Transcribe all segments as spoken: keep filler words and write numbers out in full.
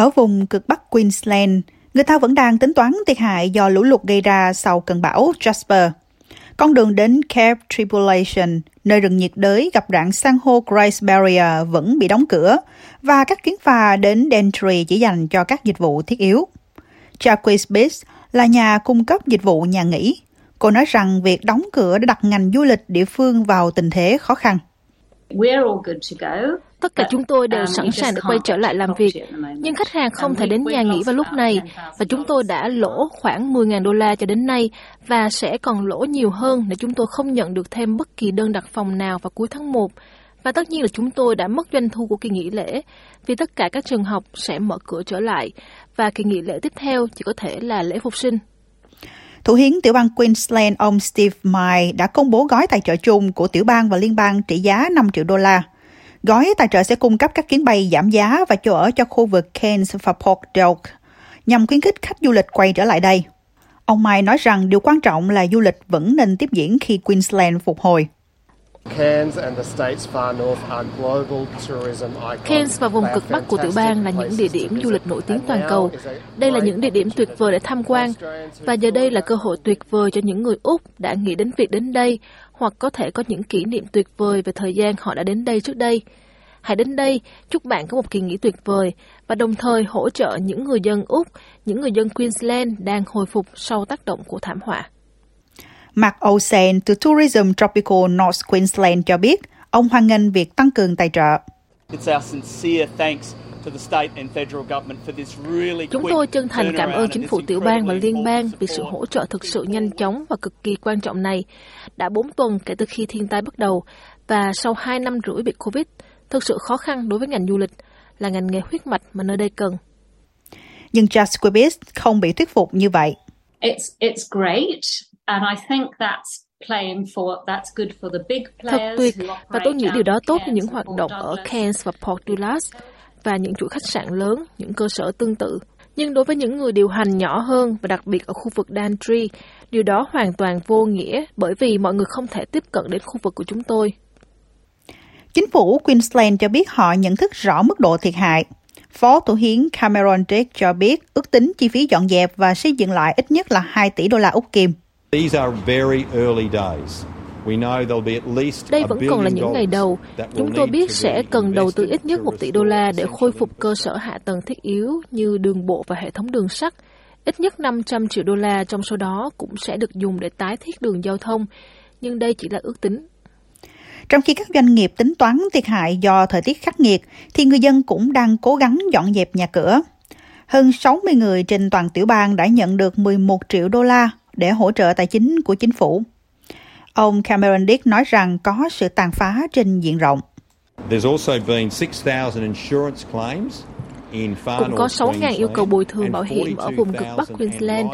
Ở vùng cực Bắc Queensland, người ta vẫn đang tính toán thiệt hại do lũ lụt gây ra sau cơn bão Jasper. Con đường đến Cape Tribulation, nơi rừng nhiệt đới gặp rạn san hô Great Barrier vẫn bị đóng cửa và các chuyến phà đến Daintree chỉ dành cho các dịch vụ thiết yếu. Jacqueline Bis là nhà cung cấp dịch vụ nhà nghỉ. Cô nói rằng việc đóng cửa đã đặt ngành du lịch địa phương vào tình thế khó khăn. Tất cả chúng tôi đều sẵn sàng để quay trở lại làm việc, nhưng khách hàng không thể đến nhà nghỉ vào lúc này và chúng tôi đã lỗ khoảng mười nghìn đô la cho đến nay và sẽ còn lỗ nhiều hơn nếu chúng tôi không nhận được thêm bất kỳ đơn đặt phòng nào vào cuối tháng một. Và tất nhiên là chúng tôi đã mất doanh thu của kỳ nghỉ lễ vì tất cả các trường học sẽ mở cửa trở lại và kỳ nghỉ lễ tiếp theo chỉ có thể là lễ Phục sinh. Thủ hiến tiểu bang Queensland ông Steve Mai đã công bố gói tài trợ chung của tiểu bang và liên bang trị giá năm triệu đô la. Gói tài trợ sẽ cung cấp các chuyến bay giảm giá và chỗ ở cho khu vực Cairns và Port Douglas nhằm khuyến khích khách du lịch quay trở lại đây. Ông Mai nói rằng điều quan trọng là du lịch vẫn nên tiếp diễn khi Queensland phục hồi. Cairns và vùng cực Bắc của tiểu bang là những địa điểm du lịch nổi tiếng toàn cầu. Đây là những địa điểm tuyệt vời để tham quan, và giờ đây là cơ hội tuyệt vời cho những người Úc đã nghĩ đến việc đến đây hoặc có thể có những kỷ niệm tuyệt vời về thời gian họ đã đến đây trước đây. Hãy đến đây, chúc bạn có một kỳ nghỉ tuyệt vời và đồng thời hỗ trợ những người dân Úc, những người dân Queensland đang hồi phục sau tác động của thảm họa. Mark Olsen từ Tourism Tropical North Queensland cho biết, ông hoan nghênh việc tăng cường tài trợ. Chúng tôi chân thành cảm ơn chính phủ tiểu bang và liên bang vì sự hỗ trợ thực sự nhanh chóng và cực kỳ quan trọng này. Đã bốn tuần kể từ khi thiên tai bắt đầu và sau hai năm rưỡi bị Covid, thực sự khó khăn đối với ngành du lịch, là ngành nghề huyết mạch mà nơi đây cần. Nhưng Jasper Bis không bị thuyết phục như vậy. It's, it's great. And I think that's playing for that's good for the big players. Thật tuyệt, và tôi nghĩ điều đó tốt cho những hoạt động ở Cairns và Port Douglas và những chuỗi khách sạn lớn, những cơ sở tương tự. Nhưng đối với những người điều hành nhỏ hơn và đặc biệt ở khu vực Daintree, điều đó hoàn toàn vô nghĩa bởi vì mọi người không thể tiếp cận đến khu vực của chúng tôi. Chính phủ Queensland cho biết họ nhận thức rõ mức độ thiệt hại. Phó Thủ hiến Cameron Dick cho biết ước tính chi phí dọn dẹp và xây dựng lại ít nhất là hai tỷ đô la Úc Kim. Đây vẫn còn là những ngày đầu. Chúng tôi biết sẽ cần đầu tư ít nhất một tỷ đô la để khôi phục cơ sở hạ tầng thiết yếu như đường bộ và hệ thống đường sắt. Ít nhất năm trăm triệu đô la trong số đó cũng sẽ được dùng để tái thiết đường giao thông, nhưng đây chỉ là ước tính. Trong khi các doanh nghiệp tính toán thiệt hại do thời tiết khắc nghiệt, thì người dân cũng đang cố gắng dọn dẹp nhà cửa. Hơn sáu mươi người trên toàn tiểu bang đã nhận được mười một triệu đô la để hỗ trợ tài chính của chính phủ. Ông Cameron Dick nói rằng có sự tàn phá trên diện rộng. Cũng có sáu nghìn yêu cầu bồi thường bảo hiểm ở vùng cực Bắc Queensland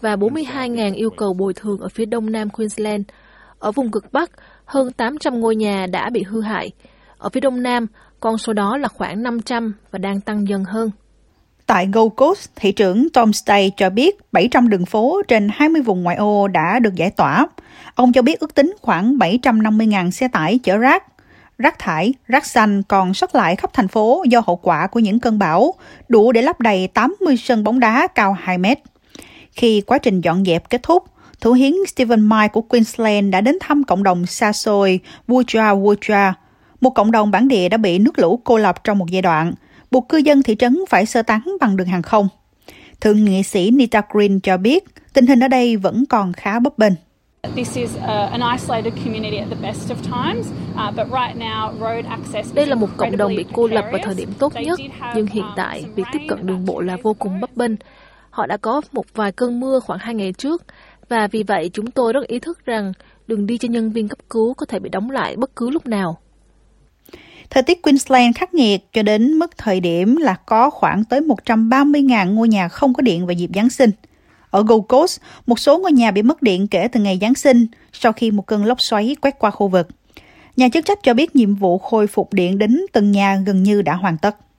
và bốn mươi hai nghìn yêu cầu bồi thường ở phía đông nam Queensland. Ở vùng cực Bắc, hơn tám trăm ngôi nhà đã bị hư hại. Ở phía đông nam, con số đó là khoảng năm trăm và đang tăng dần hơn. Tại Gold Coast, thị trưởng Tom Stay cho biết bảy trăm đường phố trên hai mươi vùng ngoại ô đã được giải tỏa. Ông cho biết ước tính khoảng bảy trăm năm mươi nghìn xe tải chở rác, rác thải, rác xanh còn sót lại khắp thành phố do hậu quả của những cơn bão, đủ để lấp đầy tám mươi sân bóng đá cao hai mét. Khi quá trình dọn dẹp kết thúc, Thủ hiến Steven Miles của Queensland đã đến thăm cộng đồng xa xôi Wujia Wujia, một cộng đồng bản địa đã bị nước lũ cô lập trong một giai đoạn, buộc cư dân thị trấn phải sơ tán bằng đường hàng không. Thượng nghị sĩ Nita Green cho biết tình hình ở đây vẫn còn khá bấp bênh. Đây là một cộng đồng bị cô lập vào thời điểm tốt nhất, nhưng hiện tại việc tiếp cận đường bộ là vô cùng bấp bênh. Họ đã có một vài cơn mưa khoảng hai ngày trước, và vì vậy chúng tôi rất ý thức rằng đường đi cho nhân viên cấp cứu có thể bị đóng lại bất cứ lúc nào. Thời tiết Queensland khắc nghiệt cho đến mức thời điểm là có khoảng tới một trăm ba mươi nghìn ngôi nhà không có điện vào dịp Giáng sinh. Ở Gold Coast, một số ngôi nhà bị mất điện kể từ ngày Giáng sinh sau khi một cơn lốc xoáy quét qua khu vực. Nhà chức trách cho biết nhiệm vụ khôi phục điện đến từng nhà gần như đã hoàn tất.